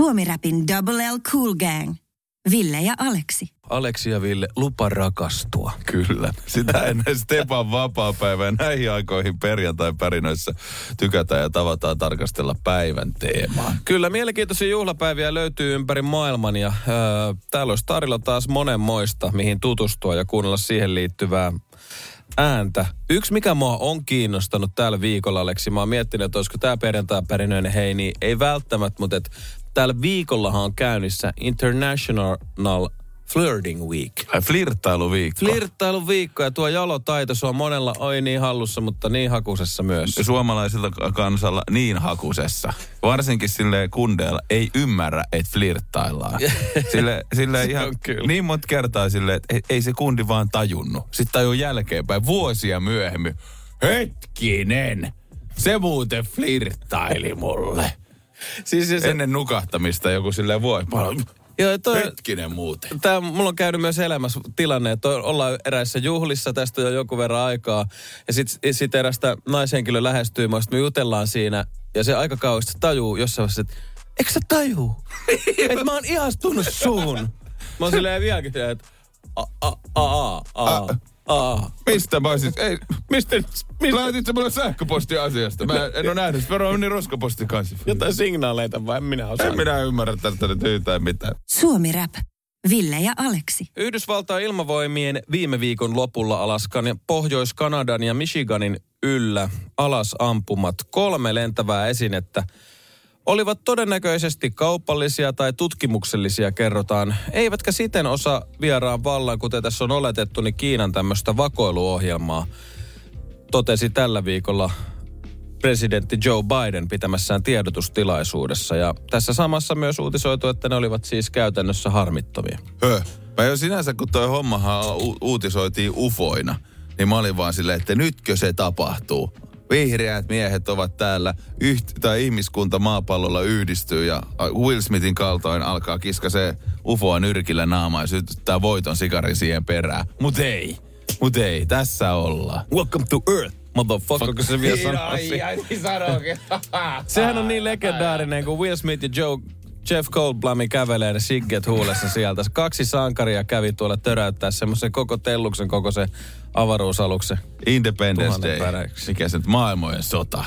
SuomiRäpin Double L Cool Gang. Ville ja Aleksi. Aleksi ja Ville, lupa rakastua. Kyllä. Sitä ennen Stepan vapaapäivää. Näihin aikoihin perjantai pärinöissä tykätään ja tavataan tarkastella päivän teemaa. Kyllä, mielenkiintoisia juhlapäiviä löytyy ympäri maailman. Ja täällä olisi tarjolla taas monenmoista, mihin tutustua ja kuunnella siihen liittyvää ääntä. Yksi, mikä mua on kiinnostanut täällä viikolla, Aleksi. Mä oon miettinyt, että olisiko tää perjantai pärinöinen hei, niin ei välttämättä, mutta täällä viikollahan on käynnissä International Flirting Week. Flirttailuviikko. Flirttailuviikko ja tuo jalotaito, se on monella oi niin hallussa, mutta niin hakusessa myös. Suomalaisilta kansalla niin hakusessa. Varsinkin sille kundeilla ei ymmärrä, että flirttaillaan. Sille ihan niin monta kertaa sille, että ei se kundi vaan tajunnut. Sitten tajuu jälkeenpäin vuosia myöhemmin. Hetkinen, se muuten flirttaili mulle. Siis se, ennen nukahtamista joku silleen voi paljon. Hetkinen muuten. Tää, mulla on käynyt myös elämässä tilanne, että ollaan eräissä juhlissa, tästä jo jonkun verran aikaa. Ja sit erästä naishenkilö lähestyy, me jutellaan siinä. Ja se aika kauheasti tajuu jossain vaiheessa, että eikö sä tajuu? Että mä oon ihastunut suhun. Mä oon silleen vieläkin, että Mistä mä olisin? Laitit sä mulle sähköpostia asiasta? Mä en ole nähnyt. Mä oon niin roskaposti kanssa. Jotain signaaleita vai en minä osaan. En minä ymmärrä tästä nyt yhtään mitään. SuomiRäp. Ville ja Aleksi. Yhdysvaltain ilmavoimien viime viikon lopulla Alaskan ja Pohjois-Kanadan ja Michiganin yllä alas ampumat 3 lentävää esinettä olivat todennäköisesti kaupallisia tai tutkimuksellisia, kerrotaan. Eivätkä siten osa vieraan vallan, kuten tässä on oletettu, niin Kiinan tämmöistä vakoiluohjelmaa, totesi tällä viikolla presidentti Joe Biden pitämässään tiedotustilaisuudessa. Ja tässä samassa myös uutisoitu, että ne olivat siis käytännössä harmittomia. Mä jo sinänsä, kun toi hommahan uutisoitiin ufoina, niin mä olin vaan silleen, että nytkö se tapahtuu. Vihreät miehet ovat täällä, tai ihmiskunta maapallolla yhdistyy ja Will Smithin kaltoin alkaa kiskasee ufoa nyrkillä naamaa ja sytyttää voiton sikari siihen perään. Mut ei, tässä ollaan. Welcome to Earth, motherfucker, kun se vielä sanoo Sehän on niin legendaarinen, kun Will Smith ja Jeff Goldblumin kävelee ne sigget huulessa sieltä. 2 sankaria kävi tuolla töräyttää semmoisen koko telluksen, koko se avaruusaluksen. Independence Day. Päräksi. Mikä se nyt? Maailmojen sota.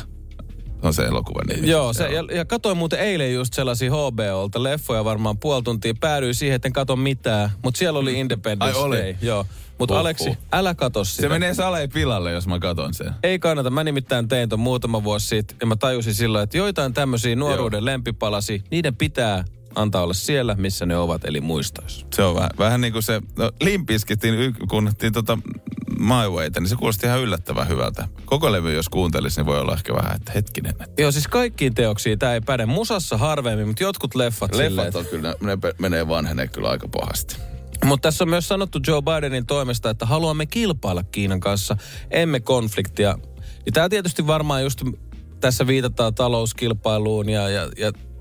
On se elokuva nimi. Joo, se, ja katsoin muuten eilen just sellaisia HBOlta leffoja varmaan puoli tuntia. Päädyin siihen, etten katso mitään. Mutta siellä oli Independence Day. Joo. Mutta Aleksi, älä katso sitä. Se menee saleen pilalle, jos mä katon sen. Ei kannata. Mä nimittäin tein ton muutama vuosi sitten. Ja mä tajusin silloin, että joitain tämmöisiä nuoruuden lempipalasi, niiden pitää antaa olla siellä, missä ne ovat, eli muistoissa. Se on vähän niin kuin se, limpiskittiin, kuunnettiin My Wayta, niin se kuulosti ihan yllättävän hyvältä. Koko levy, jos kuuntelisi, niin voi olla ehkä vähän, että hetkinen. Joo, siis kaikkiin teoksiin tämä ei päde. Musassa harvemmin, mutta jotkut leffat on kyllä, ne menee vanheneen kyllä aika pahasti. Mutta tässä on myös sanottu Joe Bidenin toimesta, että haluamme kilpailla Kiinan kanssa, emme konfliktia. Ja tämä tietysti varmaan just tässä viitataan talouskilpailuun ja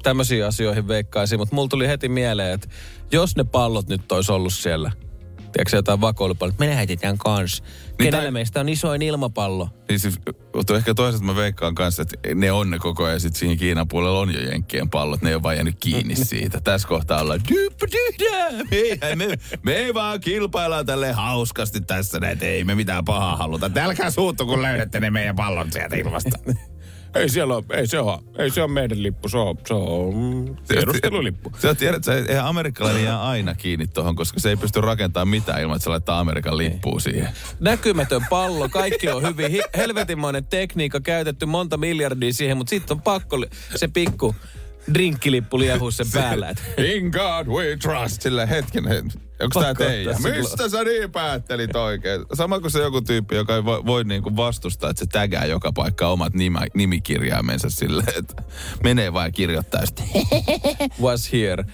tämmöisiin asioihin veikkaisiin, mutta mulla tuli heti mieleen, että jos ne pallot nyt olisi ollut siellä, tiedätkö jotain vakoilupallot, me lähetetään kanssa. Kenellä meistä on isoin ilmapallo? Niin siis, ehkä toisaalta mä veikkaan kanssa, että ne on ne koko ajan, sitten siinä Kiinan puolella on jo jenkkien pallot, ne ei ole vaan jäänyt kiinni siitä. Tässä kohtaa ollaan, me vaan kilpaillaan tälleen hauskasti tässä näitä, ei me mitään pahaa haluta. Älkää suuttu, kun löydätte ne meidän pallon sieltä ilmasta. Ei siellä ole, ei se ole meidän lippu, se on tiedustelulippu. Se on tiedät, eihän amerikkalainen jää aina kiinni tohon, koska se ei pysty rakentamaan mitään ilman, että se laittaa Amerikan lippua siihen. Näkymätön pallo, kaikki on hyvin, helvetinmoinen tekniikka, käytetty monta miljardia siihen, mutta sitten on pakko se pikku drinkkilippu liehuu sen päällä. In God we trust. Sillä hetkinen, onko tämä teidän? Mistä sä niin päättelit oikein? Sama kuin se joku tyyppi, joka ei voi niinku vastustaa, että se tägää joka paikka omat nimikirjaimensa sille, että menee vaan kirjoittaa sitä. Was here.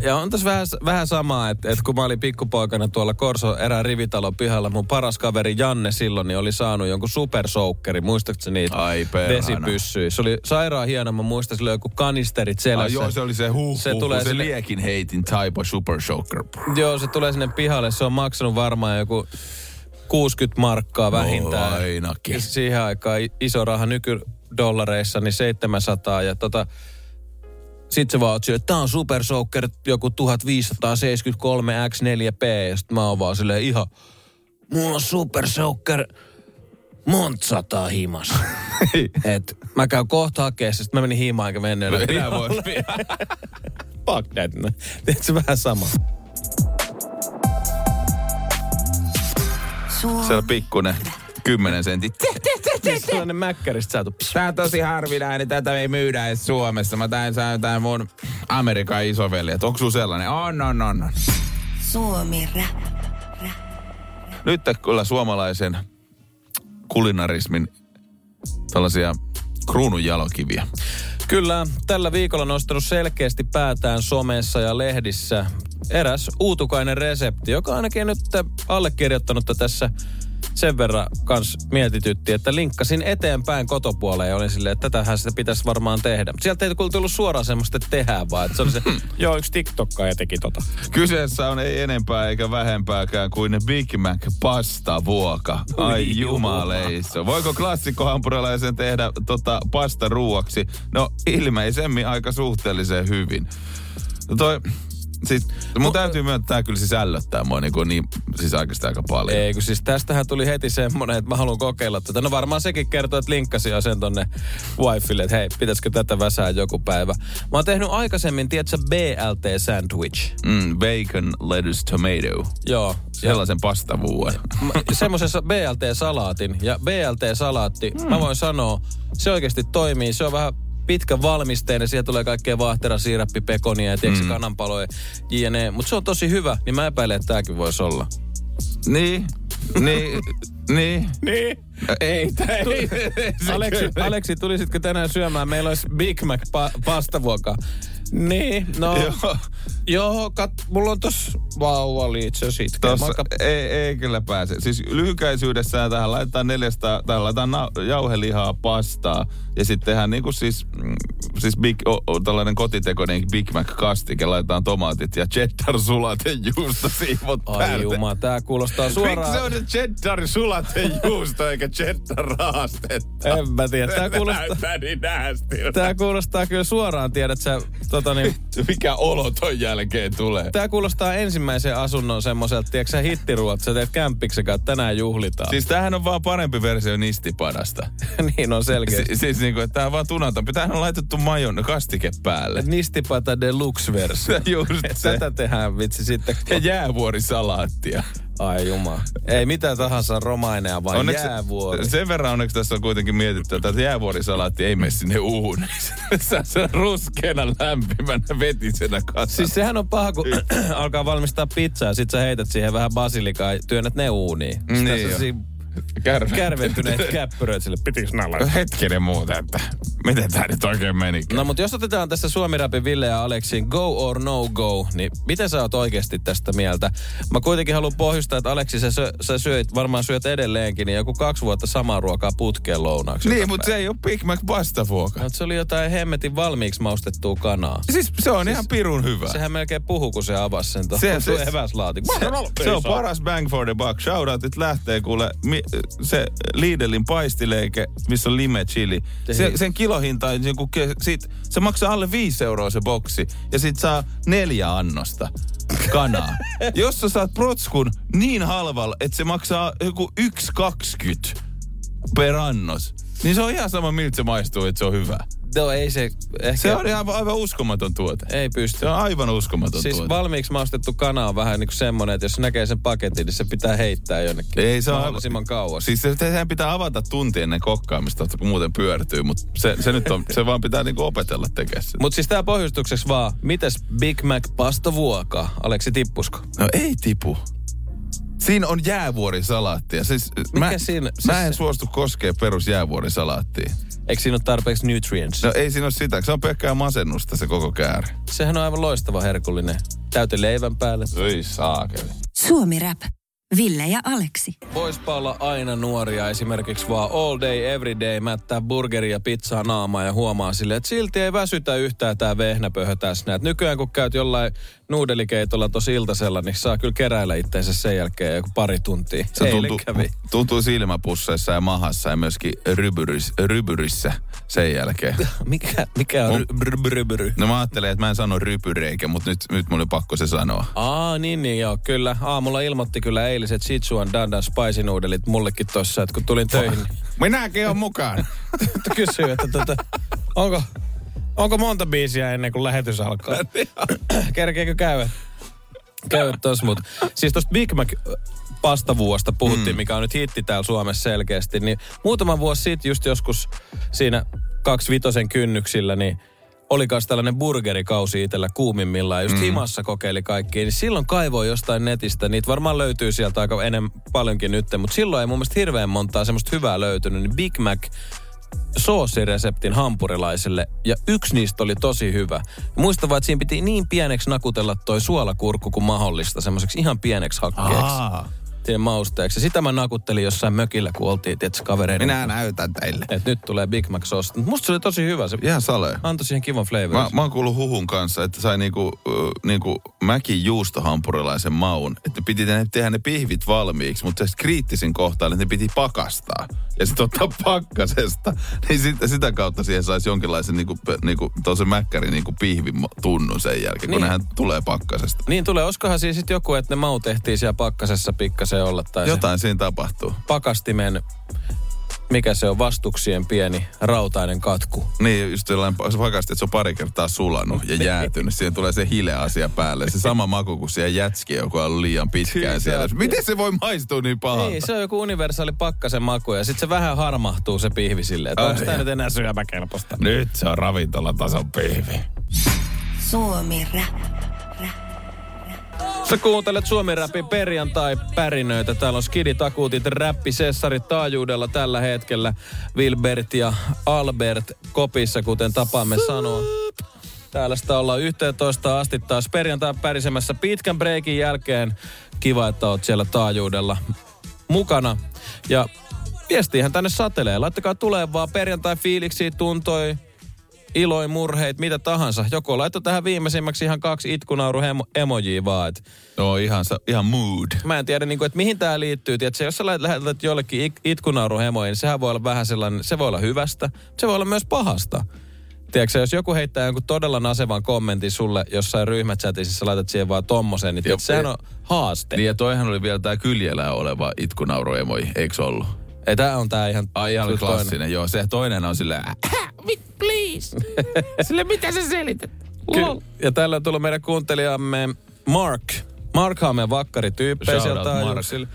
Ja on tässä vähän samaa, että kun mä olin pikkupoikana tuolla Korso erään rivitalon pihalla, mun paras kaveri Janne silloin niin oli saanut jonkun supersoukkeri. Muistatko niitä? Ai perhana. Vesipyssyjä. Se oli sairaan hieno, mä muistan silloin joku kanisterit selässä. Ai joo, se oli se se liekin heitin type of supersoukker. Joo, se tulee sinne pihalle. Se on maksanut varmaan joku 60 markkaa vähintään. No ainakin. Siihen aikaan iso raha nykydollareissa, niin 700. Ja Sitten sä vaan oot silleen, että tää on Super Soaker, joku 1573X4P. Ja sit mä oon vaan silleen ihan, mulla on Super Soaker monta sataa himas. Et mä käyn kohta hakeessa, sit mä menin himaan eikä menneen. Minä voi. Fuck that. Teet se vähän sama. Se on pikkunen. 10 sentin. Sellainen mäkkäristä saatu. Tää on tosi harvinainen, tätä ei myydä edes Suomessa. Mä tain saa jotain mun Amerikan isoveli. Onko sun sellainen? On. SuomiRäp. Nyt kyllä suomalaisen kulinarismin tällaisia kruununjalokiviä. Kyllä, tällä viikolla on nostanut selkeästi päätään somessa ja lehdissä eräs uutukainen resepti, joka ainakin nyt allekirjoittanutta tässä sen verran kans mietitytti, että linkkasin eteenpäin kotopuoleen ja olin silleen, että tätähän sitä pitäisi varmaan tehdä. Sieltä ei tullut suoraan semmoista, että tehdään vaan. Että se oli se, joo, yksi TikTokkaaja teki tota. Kyseessä on ei enempää eikä vähempääkään kuin Big Mac pastavuoka. Ai jumaleissa. Voiko klassikkohampurilaisen tehdä pastaruuaksi? No ilmeisemmin aika suhteellisen hyvin. Siis, mun täytyy myöntää, että tää kyllä siis ällöttää mua niin siis oikeastaan aika paljon. Ei, kun siis tästähän tuli heti semmonen, että mä haluan kokeilla tätä. No varmaan sekin kertoo, että linkkasi sen tonne wifelle, että hei, pitäisikö tätä väsää joku päivä. Mä oon tehnyt aikaisemmin, tiedätkö, BLT-sandwich. Bacon, lettuce, tomato. Joo. Sellaisen pastavuuden. Semmoisessa BLT-salaatin. Ja BLT-salaatti, mä voin sanoa, se oikeasti toimii. Se on vähän pitkä valmisteinen, siihen tulee kaikkea vaahtera, siirappi, pekonia ja tiedätkö kananpaloja, jne. Mutta se on tosi hyvä, niin mä epäilen, että tääkin voisi olla. Niin. Aleksi, tulisitkö tänään syömään? Meillä olisi Big Mac pastavuokaa. Niin, no. Joo, mulla on tossa vauvali itse asiassa. Ei kyllä pääse. Siis lyhykäisyydessään tähän laitetaan 400, tähän laitetaan jauhelihaa, pastaa. Ja sitten tehdään niinku siis tällainen kotitekoinen Big Mac-kastike. Laitetaan tomaatit ja cheddar-sulatejuusto siivot päältä. Ai juma, tää kuulostaa suoraan. Miksi se on cheddar-sulatejuusto eikä cheddar-raastetta? En mä tiedä. Tää kuulostaa kyllä suoraan, tiedät sä. Mikä olo ton jälkeen tulee? Tää kuulostaa ensimmäisen asunnon semmoiselta, tiedätkö sä, hittiruot, sä teet kämppiksikaan, että tänään juhlitaan. Siis tämähän on vaan parempi versio nistipadasta. Niin on selkeästi. Siis niinku, että tää on vaan tunatampi. Tämähän on laitettu majon kastike päälle. Nistipata deluxe-versio. Just se. Tätä tehdään vitsi sitten. Ja jäävuorisalaattia. Ai juma. Ei mitään tahansa romaineja, vaan onneksi, jäävuori. Sen verran onneksi tässä on kuitenkin mietitty, että jäävuorisalaatti ei mene sinne uuniin. Se on ruskeana, lämpimänä, vetisenä kasana. Siis sehän on paha, kun alkaa valmistaa pizzaa, sit sä heität siihen vähän basilikaa ja työnnät ne uuniin. Niin kärventyneet käppyröt sille. Pitiks nalaista? Hetkinen muuta, että miten tää nyt oikein menikin? No mut jos otetaan tässä SuomiRäpin Ville ja Aleksin go or no go, niin miten sä oot oikeesti tästä mieltä? Mä kuitenkin haluan pohjustaa, että Aleksi sä syöit, varmaan syöt edelleenkin, niin joku 2 vuotta samaa ruokaa putkeen lounaaksi. Niin, mutta se ei oo Big Mac pastavuoka. No se oli jotain hemmetin valmiiksi maustettua kanaa. Siis se on ihan pirun hyvä. Sehän melkein puhuu, kun se avasi sen tuon eväslaatikon. Se on paras bang for the buck. Shoutoutit lähtee kuule. Se Lidlin paistileike, missä on lime chili. Sen kilohinta on joku, se maksaa alle 5 euroa se boksi. Ja sit saa 4 annosta kanaa. Jos sä saat protskun niin halvalla, että se maksaa joku 1,20 per annos. Niin se on ihan sama, miltä se maistuu, että se on hyvä. No ei se ehkä. Se on aivan uskomaton tuote. Ei pysty. Se on aivan uskomaton siis tuote. Siis valmiiksi maustettu kana on vähän niin kuin semmoinen, että jos näkee sen paketin, niin se pitää heittää jonnekin. Ei se on kauas. Siis sehän pitää avata tunti ennen kokkaamista, kun muuten pyörtyy. Mutta se nyt on, se vaan pitää niin kuin opetella tekemään sitä. Mutta siis tää pohjustukseksi vaan, mitäs Big Mac pastavuoka? Aleksi, tippusko? No ei tipu. Siinä on jäävuorisalaattia. Siis mä en suostu koskee perus jäävuorisalaattia. Eikö siinä ole tarpeeksi nutrients? No ei siinä ole sitä. Se on pelkkää masennusta se koko kääri. Sehän on aivan loistava herkullinen. Täyte leivän päälle. Oi saakeli. SuomiRäp. Ville ja Aleksi. Voispa olla aina nuoria esimerkiksi vaan all day, every day, mättää burgeria, pizzaa, naamaa ja huomaa silleen, että silti ei väsytä yhtään tää vehnäpöhö tässä näin. Nykyään kun käyt jollain nuudelikeitolla tosi iltasella, niin saa kyllä keräillä itteensä sen jälkeen joku pari tuntia. Se tuntuu silmäpusseissa ja mahassa ja myöskin rybyrissä sen jälkeen. Mikä on rybyry? No mä ajattelin, että mä en sano rybyreikä, mutta nyt mun oli pakko se sanoa. Aa, niin joo, kyllä. Aamulla ilmoitti kyllä eiliset Sichuan Dandan spice-nuudelit mullekin tossa, että kun tulin töihin. Minäkin on mukaan. Kysyy, että onko monta biisiä ennen kuin lähetys alkaa? Kerkeekö käydä tossa, mutta siis tosta Big Mac pastavuosta puhuttiin, mikä on nyt hitti täällä Suomessa selkeästi, niin muutama vuosi sitten just joskus siinä 25 kynnyksillä, niin oli kanssa tällainen burgerikausi itsellä kuumimmillaan, just himassa kokeili kaikkia, niin silloin kaivoi jostain netistä, niitä varmaan löytyy sieltä aika paljonkin nyt, mutta silloin ei mun mielestä hirveän montaa semmoista hyvää löytynyt, niin Big Mac soosireseptin hampurilaiselle, ja yksi niistä oli tosi hyvä. Muista vaan, että siinä piti niin pieneksi nakutella toi suolakurkku kuin mahdollista, semmoiseksi ihan pieneksi hakkeeksi. Siihen mausteeksi. Sitä mä nakuttelin jossain mökillä, kun oltiin tietysti kavereiden. Minä näytän teille. Et nyt tulee Big Mac sauce. Musta se oli tosi hyvä. Se ihan salee. Antoi siihen kivan flavorin. Mä oon kuullut huhun kanssa, että sai niinku mäkin juustohampurilaisen maun. Että piti tehdä ne pihvit valmiiksi, mutta se kriittisin kohtaan, että ne piti pakastaa. Ja sitten ottaa pakkasesta. Niin sitä kautta siihen saisi jonkinlaisen niinku tosi mäkkäri niinku pihvin tunnun sen jälkeen, kun nehän tulee pakkasesta. Niin tulee. Oskohan siis sit joku, että ne mau tehtiin siellä pakkasessa pikkasen. Olla, jotain siinä tapahtuu. Pakastimen, mikä se on, vastuksien pieni rautainen katku. Niin, just jollain pakasti, että se on pari kertaa sulanut ja jäätynyt. Siihen tulee se hile-asia päälle. Se sama maku kuin siellä jätski, joka on liian pitkään siellä. Miten se voi maistua niin pahalta? Niin, se on joku universaali pakkasen maku ja sitten se vähän harmahtuu se pihvi silleen. Onko tämä nyt enää syömäkelpoista? Nyt se on ravintolatason pihvi. SuomiRäp. Sä kuuntelet SuomiRäpin perjantai pärinöitä. Täällä on skidit, akuutit, räppisessarit taajuudella tällä hetkellä. Wilbert ja Albert kopissa, kuten tapaamme sanoa. Täällä sitä ollaan 11 asti taas perjantai pärisemässä pitkän breikin jälkeen. Kiva, että oot siellä taajuudella mukana. Ja viestiihän tänne satelee. Laittakaa tulee vaan perjantai fiiliksi tuntoi. Iloi, murheit, mitä tahansa. Joku laittoi tähän viimeisimmäksi ihan 2 itkunauru-emojia vaan. Et. No ihan mood. Mä en tiedä, että mihin tää liittyy. Tiedätkö, jos sä lähetät jollekin itkunauru-emoja, niin sehän voi olla vähän sellainen, se voi olla hyvästä, se voi olla myös pahasta. Tiedätkö, jos joku heittää jonkun todella nasevan kommentin sulle jossain ryhmächatissa, sä laitat siihen vaan tommoseen, niin sehän on haaste. Niin ja toihan oli vielä tää kyljellään oleva itkunauru-emoji, eikö se ollut? Ei, tää on tää ihan klassinen, toinen. Joo. Se toinen on silleen, please. Sille, mitä sä selität? Ja täällä on tullut meidän kuuntelijamme Mark. Mark on meidän vakkarityyppejä sieltä ajuksille.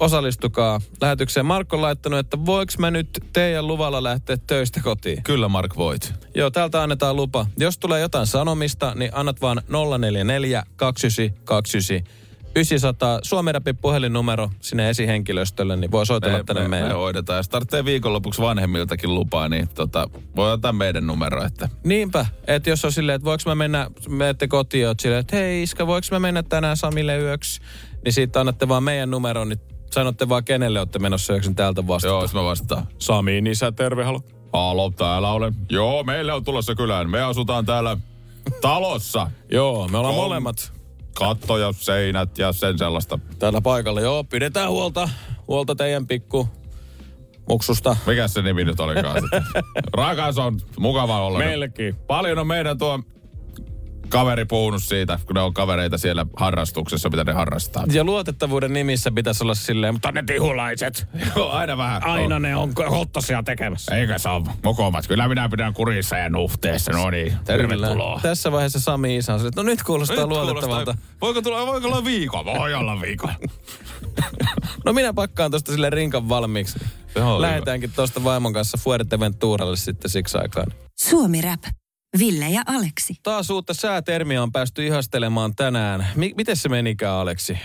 Osallistukaa lähetykseen. Mark on laittanut, että voiko mä nyt teidän luvalla lähteä töistä kotiin? Kyllä Mark, voit. Joo, täältä annetaan lupa. Jos tulee jotain sanomista, niin annat vaan 044 2929. 900, SuomiRäpin puhelinnumero sinne esihenkilöstölle, niin voi soitella tänne meille. Me hoidetaan. Jos tarvitsee viikonlopuksi vanhemmiltakin lupaa, niin voi ottaa meidän numero. Että. Niinpä. Että jos on silleen, että voiko mä mennä, menette kotiin, oot silleen, että hei iskä, voiko mä mennä tänään Samille yöksi? Niin siitä annatte vaan meidän numeron, niin sanotte vaan kenelle olette menossa yöksi, niin täältä vastata. Joo, jos mä vastaan. Sami, niin sä terve, halo, täällä olen. Joo, meille on tulossa kylään. Me asutaan täällä talossa. Joo, me ollaan molemmat. Katto ja seinät ja sen sellaista. Täällä paikalla, joo. Pidetään huolta teidän pikku muksusta. Mikäs se nimi nyt olikaan? Rakas on mukava olla. Meillekin. Paljon on meidän tuo kaveri puhunut siitä, kun ne on kavereita siellä harrastuksessa, mitä ne harrastaa. Ja luotettavuuden nimissä pitäisi olla silleen, mutta ne tihulaiset. Joo, aina vähän. Aina ne on hottosia tekemässä. Eikä se ole mokomat. Kyllä minä pidän kurissa ja nuhteessa. No niin, tervetuloa. Kyllä. Tässä vaiheessa Sami isä on silleen, että no nyt kuulostaa luotettavalta. Voiko olla viikon? Voi olla viikon. No minä pakkaan tosta sille rinkan valmiiksi. Lähdetäänkin tosta vaimon kanssa Fuerteventuralle sitten siksi aikaan. SuomiRäp. Ville ja Aleksi. Taas uutta säätermiä on päästy ihastelemaan tänään. Miten se menikään, Aleksi?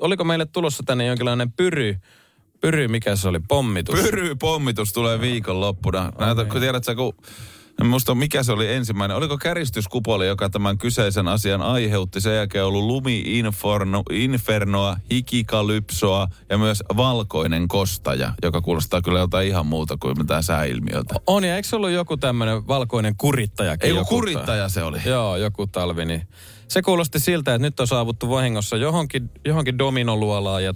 Oliko meille tulossa tänne jonkinlainen pyry, mikä se oli, pommitus? Pyry, pommitus tulee viikonloppuna. Näytä, kun tiedät sä, kun Musta mikä se oli ensimmäinen? Oliko kärjistyskupoli, joka tämän kyseisen asian aiheutti? Sen jälkeen on ollut lumi-infernoa, hikikalypsoa ja myös valkoinen kostaja, joka kuulostaa kyllä jotain ihan muuta kuin mitään sääilmiöltä. On ja eikö se ollut joku tämmöinen valkoinen kurittajakin? Ei, kurittaja se oli. Joo, joku talvi. Niin. Se kuulosti siltä, että nyt on saavuttu vahingossa johonkin dominoluolaan ja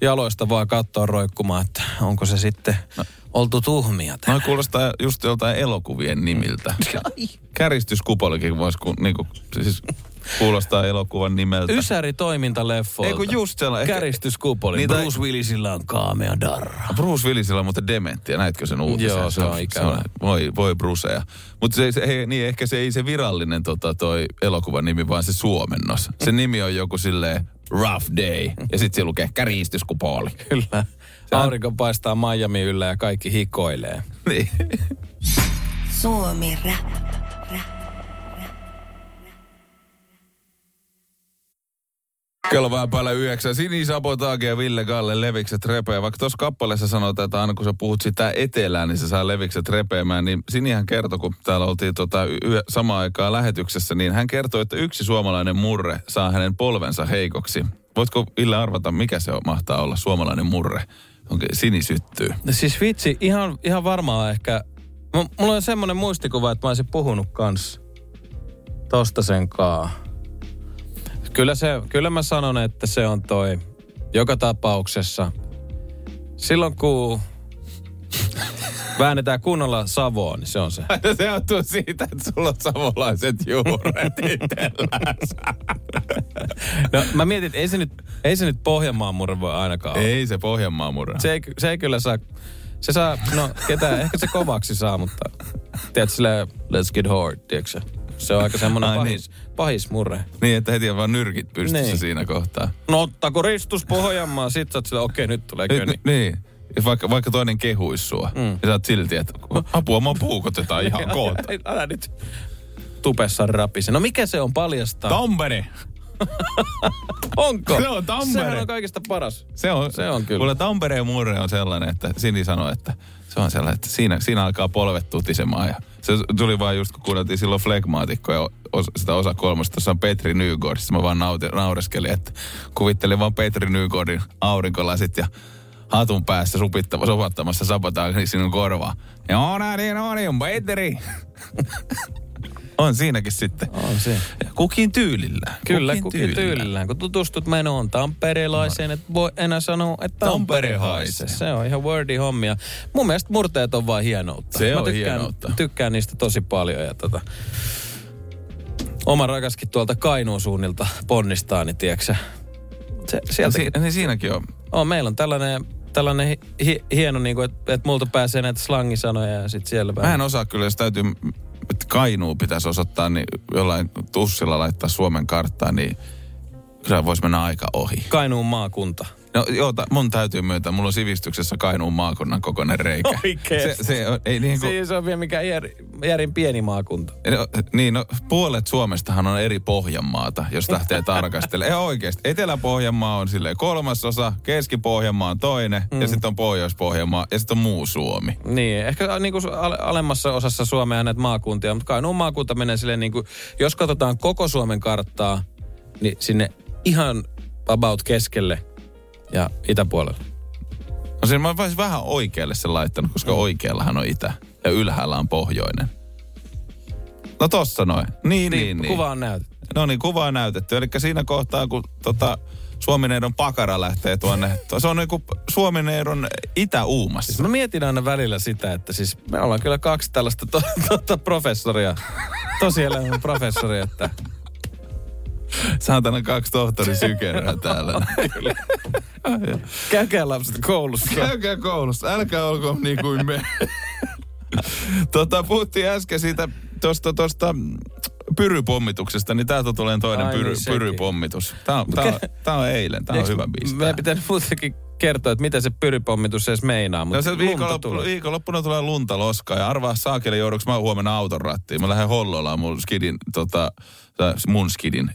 jaloista vaan kattoa roikkumaan, että onko se sitten... No. Oltu tuhmia täällä. No kuulostaa just joltain elokuvien nimiltä. Käristyskupolikin voisi siis kuulostaa elokuvan nimeltä. Ysäri toimintaleffoilta. Eiku just sellainen. Käristyskupolin. Niitä... Bruce Willisillä on kaamea darra. Bruce Willisillä on muuten dementtiä. Näitkö sen uutisen? Joo, se on ikävä. Voi Bruceja. Mutta ehkä se ei se virallinen toi elokuvan nimi, vaan se suomennos. Se nimi on joku silleen Rough Day. Ja sit se lukee käristyskupooli. Kyllä. Aurinko paistaa Miami yllä ja kaikki hikoilee. Niin. Suomi Rap. Kello vähän päällä 9. Sini Sabotage ja Ville Galle levikset repeä. Vaikka tuossa kappaleessa sanotaan, että aina kun sä puhut sitä etelää, niin se saa levikset repeämään. Niin Sinihän kertoi, kun täällä oltiin samaan aikaan lähetyksessä, niin hän kertoi, että yksi suomalainen murre saa hänen polvensa heikoksi. Voitko Ville arvata, mikä se mahtaa olla suomalainen murre? Onko Sini syttyy? No siis vitsi, ihan varmaan ehkä. Mulla on semmoinen muistikuva, että mä olisin puhunut kans tosta sen kaa. Kyllä mä sanon, että se on toi joka tapauksessa. Silloin kun väännetään kunnolla Savoon, niin se on se. Se johtuu siitä, että sulla on savolaiset juuret itsellänsä. No mä mietin, että ei se nyt Pohjanmaan murre voi ainakaan olla. Ei se Pohjanmaan murre. Se ei kyllä saa, se saa, no ketään, ehkä se kovaksi saa, mutta tiedät silleen, let's get hard, tiedätkö? Se on aika semmoinen pahis murre. Niin, että heti on vaan nyrkit pystyssä niin. Siinä kohtaa. No ottaako ristus Pohjanmaa, sit sä oot silleen, okei, nyt tulee köni. Niin. Vaikka toinen kehuis sua, niin sä oot silti, että apua mua puukotetaan ihan kohta. Älä nyt tupessa rapisen. No mikä se on paljastaa? Tampere! Onko? Se on Tampere. Sehän on kaikista paras. Se on kyllä. Mulle Tampereen murre on sellainen, että Sini sanoi, että se on sellainen, että siinä alkaa polvet tutisemaan. Ja se tuli vaan just, kun kuunneltiin silloin Flegmaatikkoja sitä osa kolmosta. Tuossa on Petri Nygård. Sitten mä vaan naureskelin, että kuvittelin vaan Petri Nygårdin aurinkolasit ja hatun päässä sopattamassa Sabotaakini sinun korvaa. No niin, Petri. On siinäkin sitten. On siinä. Kukin tyylillään. Kyllä, kukin tyylillään. Kun tutustut menoon tamperelaiseen, et voi enää sanoa, että Tampere haisee. Se on ihan wordy hommia. Mun mielestä murteet on vaan hienoutta. Se on hienoutta. Tykkään niistä tosi paljon ja oma rakaskin tuolta Kainuun suunnilta ponnistaa, niin tiiäksä. Niin siinäkin on. Meillä on tällainen hieno, niin kuin, että multa pääsee näitä slangisanoja ja sitten siellä vähän. Mä en osaa kyllä, jos täytyy, että Kainuu pitäisi osoittaa, niin jollain tussilla laittaa Suomen karttaa, niin kyllä voisi mennä aika ohi. Kainuun maakunta. No joo, mun täytyy myöntää, mulla on sivistyksessä Kainuun maakunnan kokoinen reikä. Oikeesti? Siis on vielä mikä järin pieni maakunta. No puolet Suomestahan on eri Pohjanmaata, jos lähtee tarkastelemaan. Ei oikeesti, Etelä-Pohjanmaa on silleen 1/3, Keski-Pohjanmaa on 2, ja sitten on Pohjois-Pohjanmaa, ja sitten on muu Suomi. Niin, ehkä niin kuin alemmassa osassa Suomea näitä maakuntia, mutta Kainuun maakunta menee silleen niin kuin, jos katsotaan koko Suomen karttaa, niin sinne ihan about keskelle. Ja itäpuolella. No siinä mä olisin vähän oikealle sen laittanut, koska oikeallahan on itä ja ylhäällä on pohjoinen. No tossa noin. Niin. Kuva on näytetty. No niin, kuva on näytetty. Eli siinä kohtaa, kun Suomineidon pakara lähtee tuonne, se on niin kuin Suomineidon itäuumassa. Siis mä mietin aina välillä sitä, että siis me ollaan kyllä kaksi tällaista professoria, tosielämän professoria, että... Saatana kaksi tohtorisykerää täällä. Käykää lapset koulussa. Käykää koulussa. Älkää olko niin kuin me. Puhuttiin äsken siitä tosta pyrypommituksesta, niin täältä tulee toinen pyrypommitus. Tää on eilen. Tää on hyvä biisi. Me pitää muutenkin kertoa, että mitä se pyrypommitus edes meinaa. Mutta se viikonloppuna tulee lunta loskaa ja arvaa saakeli jouduks mä huomenna auton rattiin. Mä lähden Hollolaan mun skidin.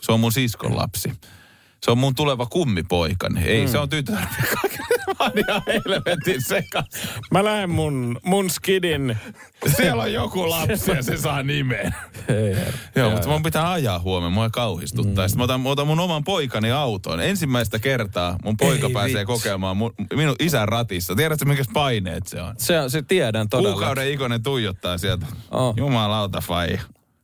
Se on mun siskon lapsi. Se on mun tuleva kummipoikani. Ei, se on tytärä. Mä oon ihan helvetin sekas. Mä lähden mun skidin. Siellä on joku lapsi ja se saa nimen. Joo, mutta mun pitää ajaa huomenna. Mua ei kauhistuttaa. Sitten mä otan mun oman poikani autoon. Ensimmäistä kertaa mun poika pääsee kokemaan minun isän ratissa. Tiedätkö, mikä paineet se on? Se tiedän todella. Kuukauden ikonen tuijottaa sieltä. Oh. Jumalauta, faija.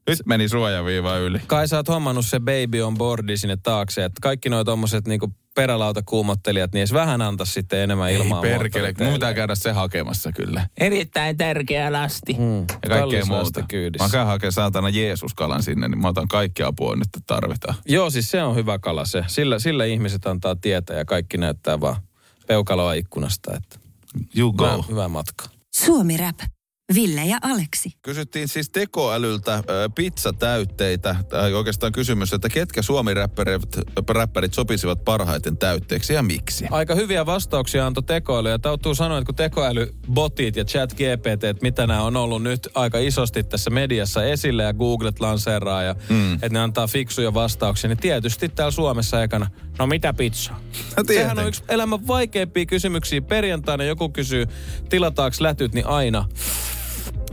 Nyt meni suojaviiva yli. Kai sä oot hommannut se baby on boardi sinne taakse, että kaikki noi tommoset niinku perälautakuumottelijat, niin edes vähän antaisi sitten enemmän ilmaa. Ei perkele, mun pitää käydä se hakemassa kyllä. Erittäin tärkeä lasti. Ja kaikkea muuta. Kyydissä. Mä käyn hakemaan saatana Jeesus-kalan sinne, niin mä otan kaikki apua nyt, että tarvitaan. Joo, siis se on hyvä kala se. Sillä ihmiset antaa tietä ja kaikki näyttää vaan peukaloa ikkunasta. Että you go. Hyvä matka. SuomiRäp. Ville ja Aleksi. Kysyttiin siis tekoälyltä pizzatäytteitä. Tai oikeastaan kysymys, että ketkä Suomi-räppärit sopisivat parhaiten täytteeksi ja miksi? Aika hyviä vastauksia antoi tekoäly. Ja täytyy sanoa, että kun tekoälybotit ja chat GPT, mitä nämä on ollut nyt aika isosti tässä mediassa esillä ja Googlet lanseeraa ja että ne antaa fiksuja vastauksia, niin tietysti täällä Suomessa ekana, no mitä pizzaa? No, sehän on yksi elämän vaikeimpia kysymyksiä. Perjantaina joku kysyy, tilataaks lätyt, niin aina...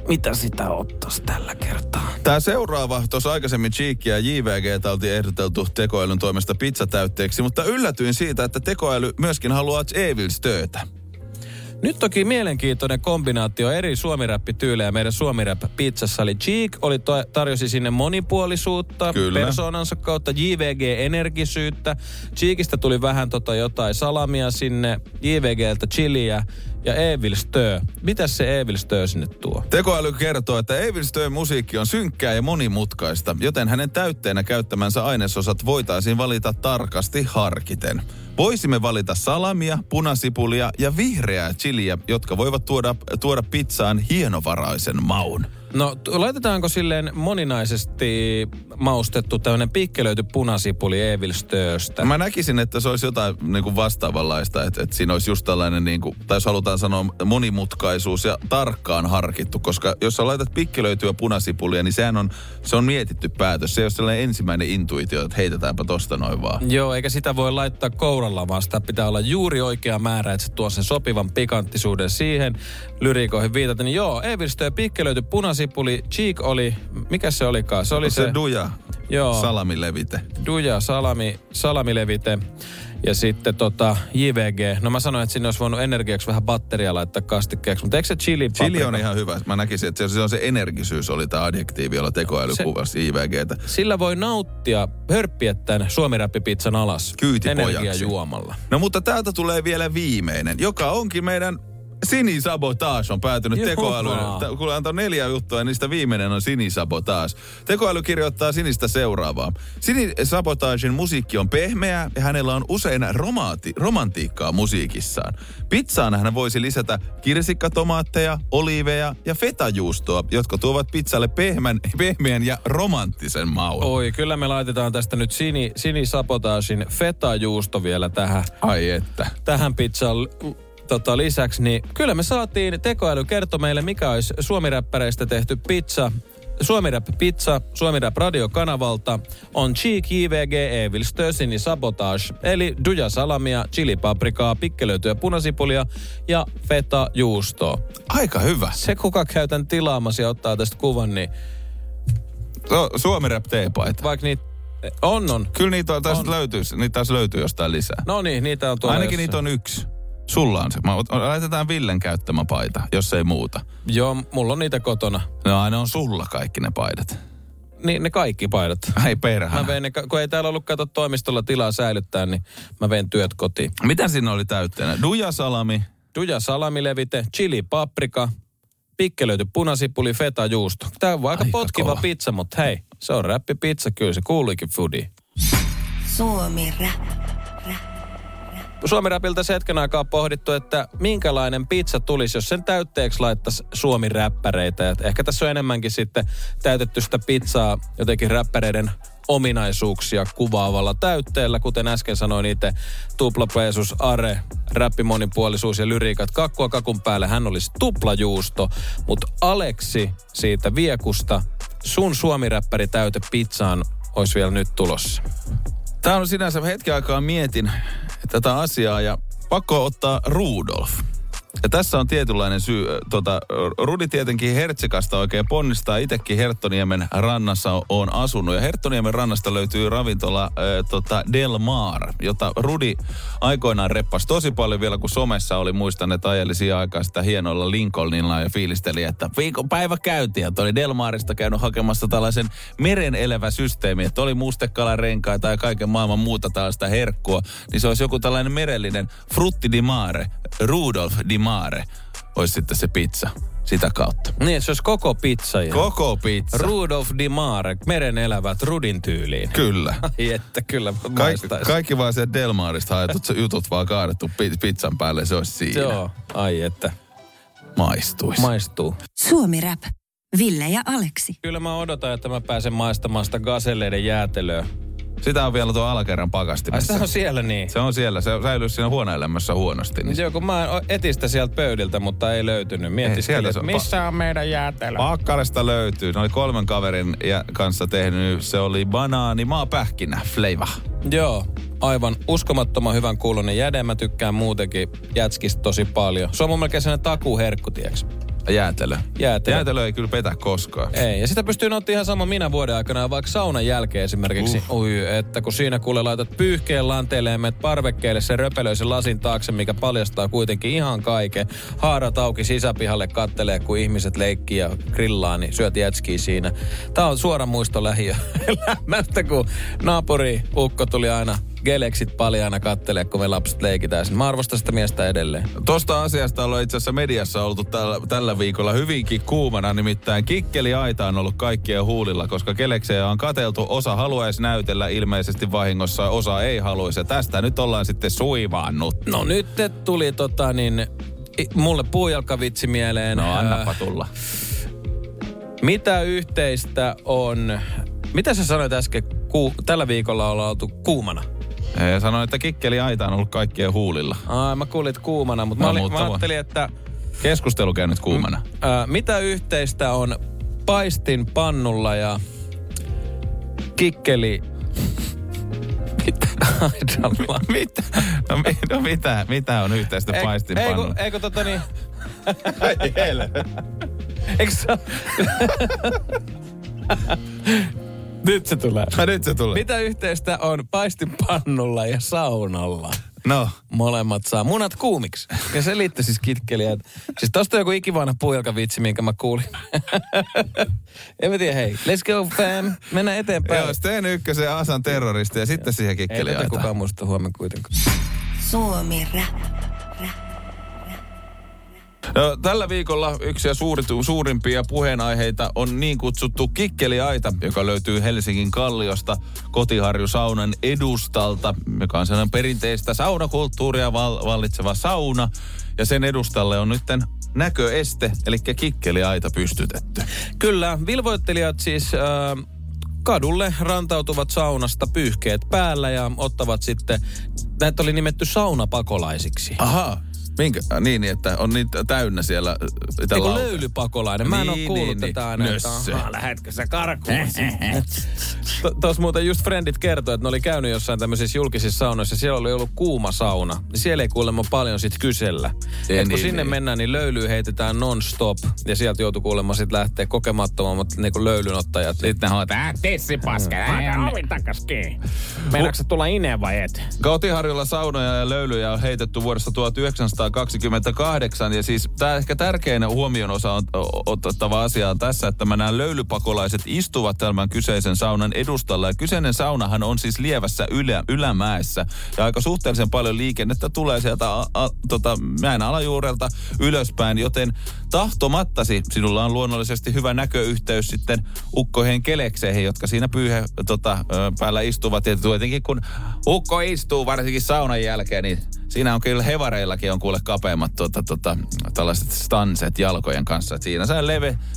Mitä sitä ottaisi tällä kertaa? Tämä seuraava, tuossa aikaisemmin Cheekia ja JVG:tä oltiin ehdoteltu tekoälyn toimesta pizzatäytteeksi, mutta yllätyin siitä, että tekoäly myöskin haluaa Eevil Stöötä. Nyt toki mielenkiintoinen kombinaatio eri suomiräppityylejä meidän SuomiRäp-pizzassa. Eli Cheek tarjosi sinne monipuolisuutta, kyllä, persoonansa kautta, JVG-energisyyttä. Cheekistä tuli vähän jotain salamia sinne, JVGltä chiliä ja Eevil Stöö. Mitäs se Eevil Stöö sinne tuo? Tekoäly kertoo, että Eevil Stöön musiikki on synkkää ja monimutkaista, joten hänen täytteenä käyttämänsä ainesosat voitaisiin valita tarkasti harkiten. Voisimme valita salamia, punasipulia ja vihreää chiliä, jotka voivat tuoda pizzaan hienovaraisen maun. No, laitetaanko silleen moninaisesti maustettu tämmönen pikkelöity punasipuli Eevil Stööstä? Mä näkisin, että se olisi jotain niinku vastaavanlaista, että siinä olisi just tällainen, niinku, tai jos halutaan sanoa monimutkaisuus ja tarkkaan harkittu, koska jos sä laitat pikkelöityä punasipulia, niin sehän on, se on mietitty päätös. Se ei ole sellainen ensimmäinen intuitio, että heitetäänpä tosta noin vaan. Joo, eikä sitä voi laittaa kouralla, vaan sitä pitää olla juuri oikea määrä, että se tuo sen sopivan pikanttisuuden siihen lyriikoihin viitaten. Niin joo, Eevil Stöö pikkelöity punasipuli. Sipuli, Cheek oli, mikä se olikaan? Se oli se duja, joo, salamilevite. Duja, salamilevite. Ja sitten JVG. No mä sanoin, että sinne olisi voinut energiaksi vähän batteria laittaa kastikkeeksi, mutta eikö se chili-paprika? Chili on ihan hyvä. Mä näkisin, että se on se energisyys, oli tämä adjektiivi, jolla tekoäly kuvasi JVGtä. Sillä voi nauttia, hörppiä tämän suomiräppipizzan alas. Kyytipojaksi. Energiajuomalla. No mutta täältä tulee vielä viimeinen, joka onkin meidän... Sini Sabotage on päätynyt tekoälyyn. Kuule, antaa 4 juttua ja niistä viimeinen on Sini Sabotage. Tekoäly kirjoittaa Sinistä seuraavaa. Sini Sabotagen musiikki on pehmeää ja hänellä on usein romantiikkaa musiikissaan. Pizzaan hän voisi lisätä kirsikkatomaatteja, oliiveja ja fetajuustoa, jotka tuovat pizzalle pehmeän ja romanttisen maun. Oi, kyllä me laitetaan tästä nyt Sini Sabotagen fetajuusto vielä tähän. Ai että. Tähän pizzaan... lisäksi, niin kyllä me saatiin, tekoäly kertoi meille, mikä olisi suomiräppäreistä tehty pizza. SuomiRäp-pizza, SuomiRäp-radiokanavalta on Cheek, JVG, Eevil Stöö, Sini Sabotage, eli duja salamia, chilipaprikaa, pikkelöityä punasipulia ja feta-juustoa. Aika hyvä. Se, kuka käytän tilaamasi ja ottaa tästä kuvan, niin... No, SuomiRäp-teepaita. Vaikka niitä... On. Kyllä niitä taas löytyy, jostain lisää. No niin, niitä on tuolla. Ainakin niitä on 1. Sulla on se. Laitetaan Villen käyttämä paita, jos ei muuta. Joo, mulla on niitä kotona. No aina on sulla kaikki ne paidat. Niin, ne kaikki paidat. Ai perhana. Mä vein ne, kun ei täällä ollut toimistolla tilaa säilyttää, niin mä vein työt kotiin. Mitä siinä oli täytteenä? Duja salamilevite, chili paprika, pikkelöity punasipuli, feta juusto. Tää on aika potkiva kova pizza, mutta hei, se on räppipizza, kyllä se kuuluikin foodie. SuomiRäp. SuomiRäpiltä hetken aikaa pohdittu, että minkälainen pizza tulisi, jos sen täytteeksi laittaisi suomiräppäreitä. Et ehkä tässä on enemmänkin sitten täytetty sitä pizzaa jotenkin räppäreiden ominaisuuksia kuvaavalla täytteellä. Kuten äsken sanoin itse, tuplapeesus, are, räppimonipuolisuus ja lyriikat kakkua kakun päälle. Hän olisi tuplajuusto, mutta Aleksi siitä Viekusta, sun suomiräppäri täyte pizzaan olisi vielä nyt tulossa. Tämä on sinänsä hetken aikaa mietin tätä asiaa ja pakko ottaa Rudolf. Ja tässä on tietynlainen syy. Rudi tietenkin Hertsikasta oikein ponnistaa. Itsekin Herttoniemen rannassa on asunut. Ja Herttoniemen rannasta löytyy ravintola Del Mar, jota Rudi aikoinaan reppasi tosi paljon vielä, kun somessa oli. Muistan, että ajeli siihen aikaan sitä hienoilla Lincolnilla ja fiilisteli, että viikonpäivä käytiin. Ja oli Del Marista käynyt hakemassa tällaisen merenelävä systeemi, että oli mustekalarenkaita tai kaiken maailman muuta tällaista herkkua. Niin se olisi joku tällainen merellinen Frutti di Mare, Rudolf di Mare olisi sitten se pizza sitä kautta. Niin, se olisi koko pizza. Jo. Koko pizza. Rudolf di Mare, meren elävät Rudin tyyliin. Kyllä. Ai että, kyllä kaikki vaan se Del Marista haetut se jutut vaan kaadettu pizzan päälle, se olisi siinä. Joo, ai että. Maistuisi. Maistuu. SuomiRäp. Ville ja Aleksi. Kyllä mä odotan, että mä pääsen maistamaan sitä gaselleiden jäätelöä. Sitä on vielä tuo alakerran pakastimessa. Se on siellä niin. Se on siellä. Se säilyy siinä huoneelämässä huonosti. Niin. Joo, kun mä etin sitä sieltä pöydiltä, mutta ei löytynyt. Mietiskelin, että missä on meidän jäätelö? Pakkaresta löytyy. Ne oli 3 kaverin kanssa tehnyt. Se oli banaani, maapähkinä, fleiva. Joo, aivan uskomattoman hyvän kuulonen jäde. Mä tykkään muutenkin jätskistä tosi paljon. Se on mun melkein sellainen takuuherkku, tiiäks? Jäätelö. Jäätelö ei kyllä petä koskaan. Ei, ja sitä pystyy nauttimaan ihan sama minä vuoden aikana, vaikka saunan jälkeen esimerkiksi. Että kun siinä kuule laitat pyyhkeen lanteelle ja menet parvekkeelle, se röpelöi sen lasin taakse, mikä paljastaa kuitenkin ihan kaiken. Haarat auki sisäpihalle kattelee, kun ihmiset leikkii ja grillaa, niin syöt jätskiä siinä. Tää on suora muisto lähiöelämästä, kun naapuri ukko tuli aina geleksit paljaana kattelee, kun me lapset leikitään. Mä arvostan sitä miestä edelleen. Tuosta asiasta ollaan itse asiassa mediassa oltu tällä viikolla hyvinkin kuumana. Nimittäin kikkeliaita on ollut kaikkien huulilla, koska geleksejä on katseltu. Osa haluaisi näytellä ilmeisesti vahingossa, osa ei haluaisi. Ja tästä nyt ollaan sitten suivaannut. No nyt tuli mulle puujalkavitsi mieleen. No annapa tulla. Mitä yhteistä on... Mitä sä sanoit äsken? Tällä viikolla ollaan oltu kuumana. Ja sanoin, että kikkeliaita on ollut kaikkien huulilla. Mä kuulin kuumana, mutta mä ajattelin, että... Keskustelu käy nyt kuumana. Mitä yhteistä on paistin pannulla ja kikkeli... Mitä? No mitä on yhteistä paistin pannulla? Eikö Ei helvetti. Eikö Nyt se tulee. Mitä yhteistä on paistinpannulla ja saunalla? No. Molemmat saa munat kuumiksi. Ja se liittyy siis kitkeliään. Siis tosta on joku ikivanha puujalkavitsi, minkä mä kuulin. En mä tiedä, hei. Let's go, fam. Mennään eteenpäin. Joo, Steen Ykkösen ja Asan terroristi ja sitten siihen kitkeliään. Ei tätä kukaan muista huomenna kuitenkaan. SuomiRäp. No, tällä viikolla yksi ja suurimpia puheenaiheita on niin kutsuttu kikkeliaita, joka löytyy Helsingin Kalliosta Kotiharjun saunan edustalta, joka on sellainen perinteistä saunakulttuuria vallitseva sauna. Ja sen edustalle on nytten näköeste, eli kikkeliaita pystytetty. Kyllä, vilvoittelijat siis... Kadulle rantautuvat saunasta pyyhkeet päällä ja ottavat sitten... Näitä oli nimetty saunapakolaisiksi. Ahaa. Minkä? Niin, että on niitä täynnä siellä. Niin kuin löylypakolainen. Mä en ole kuullut tätä aina. Lähetkö sä karkuun? Tuossa muuten just friendit kertoi, että ne oli käynyt jossain tämmöisissä julkisissa saunoissa. Siellä oli ollut kuuma sauna. Siellä ei kuulemma paljon sit kysellä. Et kun sinne mennään, niin löylyy heitetään non-stop. Ja sieltä joutuu kuulemma sit lähteä kokemattomammat niinku löylynottajat. Sitten ne hoitaa, tissipaske, oli takas kiinni. Mennäänkö sä tulla ineen vai et? Kotiharjulla saunoja ja löylyjä on heitetty vuodesta 1928, ja siis tämä ehkä tärkein huomion osa on otettava asia on tässä, että nämä löylypakolaiset istuvat tämän kyseisen saunan edustalla, ja kyseinen saunahan on siis lievässä ylämäessä, ja aika suhteellisen paljon liikennettä tulee sieltä mäen alajuurelta ylöspäin, joten tahtomattasi sinulla on luonnollisesti hyvä näköyhteys sitten ukkojen kelekseihin, jotka siinä päällä istuvat, ja tietenkin kun ukko istuu varsinkin saunan jälkeen, niin siinä on kyllä hevareillakin on kuule kapeammat tällaiset stanset jalkojen kanssa. Et siinä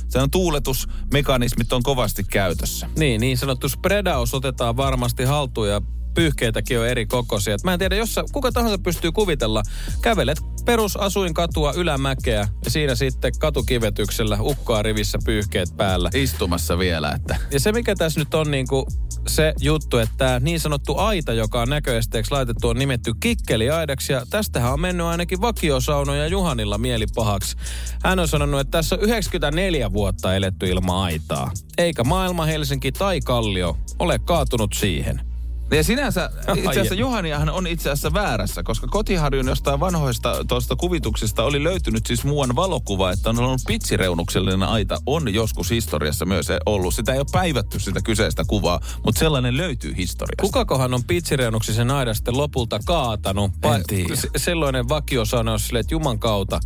se on tuuletusmekanismit on kovasti käytössä. Niin sanottu spreadaus otetaan varmasti haltuun ja pyyhkeitäkin on eri kokoisia. Et mä en tiedä, jos kuka tahansa pystyy kuvitella. Kävelet perusasuinkatua ylämäkeä ja siinä sitten katukivetyksellä ukkoa rivissä pyyhkeet päällä. Istumassa vielä. Että. Ja se mikä tässä nyt on niinku... se juttu, että tämä niin sanottu aita, joka on näköesteeksi laitettu, on nimetty kikkeliaidaksi. Ja tästähän on mennyt ainakin vakiosaunoja Juhanilla mielipahaksi. Hän on sanonut, että tässä on 94 vuotta eletty ilman aitaa. Eikä maailma, Helsinki tai Kallio ole kaatunut siihen. Ja sinänsä, itse asiassa Juhaniahan on itse asiassa väärässä, koska Kotiharjun jostain vanhoista tuosta kuvituksista oli löytynyt siis muuan valokuva, että on ollut pitsireunuksellinen aita, on joskus historiassa myös ollut. Sitä ei ole päivätty sitä kyseistä kuvaa, mutta sellainen löytyy historiasta. Kukakohan on pitsireunuksisen aidan sitten lopulta kaatanut? Sellainen vakiosauna on silleen, että juman kautta,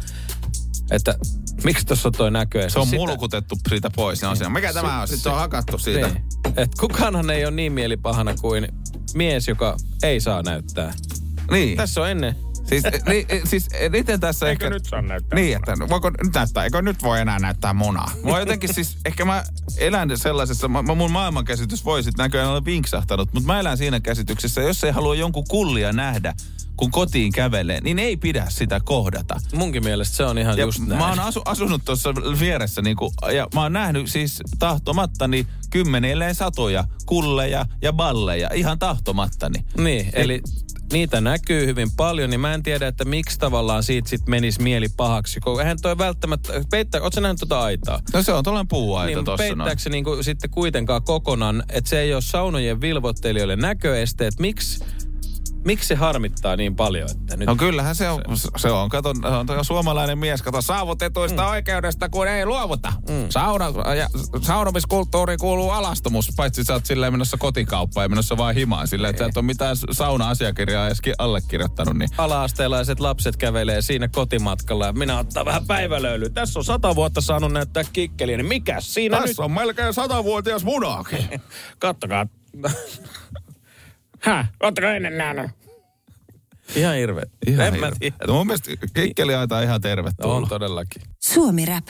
että miksi tuossa on toi näköistä? Se on mulkutettu siitä pois. Niin. Mikä tämä on? Sitten on hakattu siitä. Niin. Et kukaanhan ei ole niin mielipahana kuin mies, joka ei saa näyttää. Niin. Tässä on ennen. Siis miten tässä eikö nyt saa näyttää niin, munaa? Että voiko nyt näyttää? Eikö nyt voi enää näyttää munaa? Voi jotenkin siis, ehkä mä elän sellaisessa, mun maailmankäsitys voi sitten näköjään olla vinksahtanut, mutta mä elän siinä käsityksessä, jos ei halua jonkun kullia nähdä, kun kotiin kävelee, niin ei pidä sitä kohdata. Munkin mielestä se on ihan ja just näin. Mä oon asunut tuossa vieressä niinku, ja mä oon nähnyt siis tahtomattani kymmenelleen satoja kulleja ja balleja ihan tahtomattani. Niin, eli niitä näkyy hyvin paljon, niin mä en tiedä, että miksi tavallaan siitä sit menisi mieli pahaksi. Kun eihän toi välttämättä, ootko sä nähnyt tota aitaa? No se on tuollainen puuaita niin, tossa. Peittääkö se niinku sitten kuitenkaan kokonaan, että se ei ole saunojen vilvoittelijoille näköeste, että miksi... Miksi se harmittaa niin paljon, että nyt... No kyllähän se on. Kato, on suomalainen mies, kato, saavutetuista oikeudesta, kun ei luovuta. Saunomiskulttuuriin kuuluu alastomus, paitsi sä oot silleen menossa kotikauppaan ja menossa vaan himaan silleen, että sä et ole mitään sauna-asiakirjaa edes allekirjoittanut. Niin. Ala-asteelaiset lapset kävelee siinä kotimatkalla ja minä ottaa vähän päivälöylyä. Tässä on 100 vuotta saanut näyttää kikkeliä, niin mikäs siinä tässä nyt? Tässä on melkein 100-vuotias munaakin. Kattokaa. Häh? Ootteko ennen nähnyt? Ihan hirveä. En mä tiedä. No mun mielestä kikkeliaita on ihan tervetuloa. On todellakin. SuomiRäp.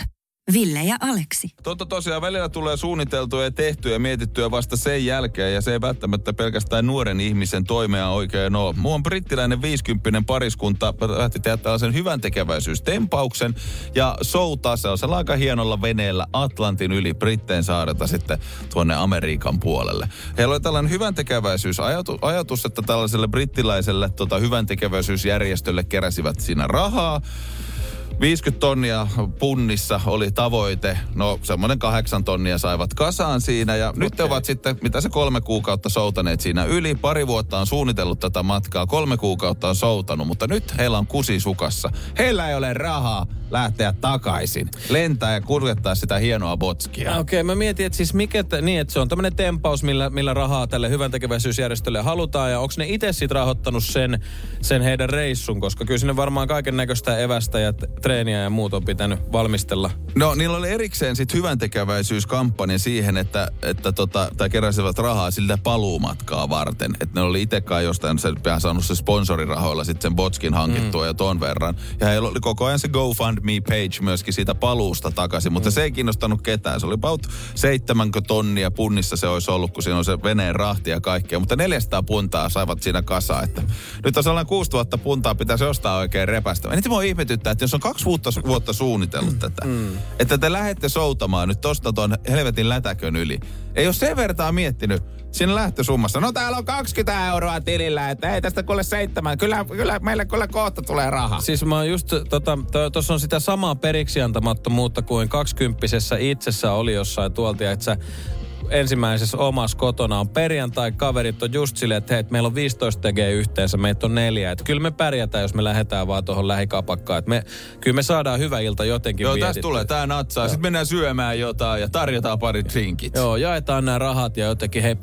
Ville ja Aleksi. Totta tosiaan välillä tulee suunniteltua ja tehtyä ja mietittyä vasta sen jälkeen ja se ei välttämättä pelkästään nuoren ihmisen toimea oikein ole. Mua on brittiläinen 50 pariskunta lähti tehdä tällaisen hyväntekeväisyystempauksen ja soutaa se aika hienolla veneellä Atlantin yli Brittein saarelta sitten tuonne Amerikan puolelle. Heillä oli tällainen hyväntekeväisyysajatus, että tällaiselle brittiläiselle hyväntekeväisyysjärjestölle keräsivät siinä rahaa. 50 tonnia punnissa oli tavoite. No semmoinen 8 tonnia saivat kasaan siinä ja nyt he ovat sitten, mitä se 3 kuukautta soutaneet siinä yli. 2 vuotta on suunnitellut tätä matkaa, 3 kuukautta on soutanut, mutta nyt heillä on kusi sukassa. Heillä ei ole rahaa lähteä takaisin, lentää ja kuljettaa sitä hienoa botskia. Okei, mä mietin, että siis että se on tämmöinen tempaus, millä rahaa tälle hyväntekeväisyysjärjestölle halutaan ja onko ne itse sit rahoittanut sen heidän reissun, koska kyllä sinne varmaan kaiken näköistä evästä ja treeniä ja muut on pitänyt valmistella. No, niillä oli erikseen sitten hyväntekeväisyyskampanja siihen, että keräsivät rahaa siltä paluumatkaa varten. Että ne oli itsekään jostain saanut se sponsorirahoilla sitten sen botskin hankittua ja ton verran. Ja heillä oli koko ajan se GoFundMe-page myöskin siitä paluusta takaisin, mutta se ei kiinnostanut ketään. Se oli about 7 tonnia punnissa se olisi ollut, kun siinä on se veneen rahti ja kaikkea. Mutta 400 puntaa saivat siinä kasaa, että nyt on sellainen 6 000 puntaa pitäisi ostaa oikein repästä. Eniten voi ihmetyttää, että jos on 2 vuotta suunnitellut tätä. Että te lähette soutamaan nyt tosta tuon helvetin lätäkön yli. Ei ole sen vertaa miettinyt siinä lähtösummassa. No täällä on 20 euroa tilillä, että ei tästä kuule 7. Kyllä meille kyllä kohta tulee rahaa. Siis mä oon just, tossa on sitä samaa periksiantamattomuutta kuin 20-sessä itsessä oli jossain tuolta, että sä ensimmäisessä omassa kotona on perjantai, kaverit on just silleen, että hei, meillä on 15 tg yhteensä, meitä on 4. Että kyllä me pärjätään, jos me lähdetään vaan tuohon lähikapakkaan. Että kyllä me saadaan hyvä ilta jotenkin vietit. Joo, tässä tulee tää natsaa. Joo. Sitten mennään syömään jotain ja tarjotaan parit drinkit. Joo, jaetaan nämä rahat ja jotenkin, hei,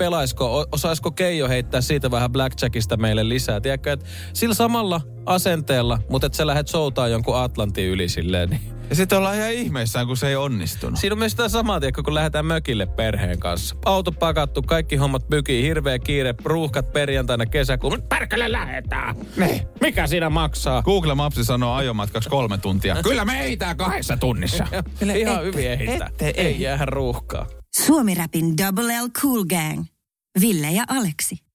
osaisiko Keijo heittää siitä vähän blackjackista meille lisää? Tiedätkö, että sillä samalla asenteella, mutta että sä lähdet soutaan jonkun Atlantin yli silleen, niin... Ja sitten ollaan ihan ihmeissään, kun se ei onnistunut. Siinä on myös sitä samaa, kun lähdetään mökille perheen kanssa. Auto pakattu, kaikki hommat mykiin, hirveä kiire, ruuhkat perjantaina kesäkuun. Nyt pärkälle lähetään! Ne. Mikä siinä maksaa? Google Mapsi sanoo ajomatkaksi 3 tuntia. Kyllä me ehditään 2 tunnissa. Ihan hyvin ehditään. Ei jäähän ruuhkaa. SuomiRäpin Double L Cool Gang. Ville ja Aleksi.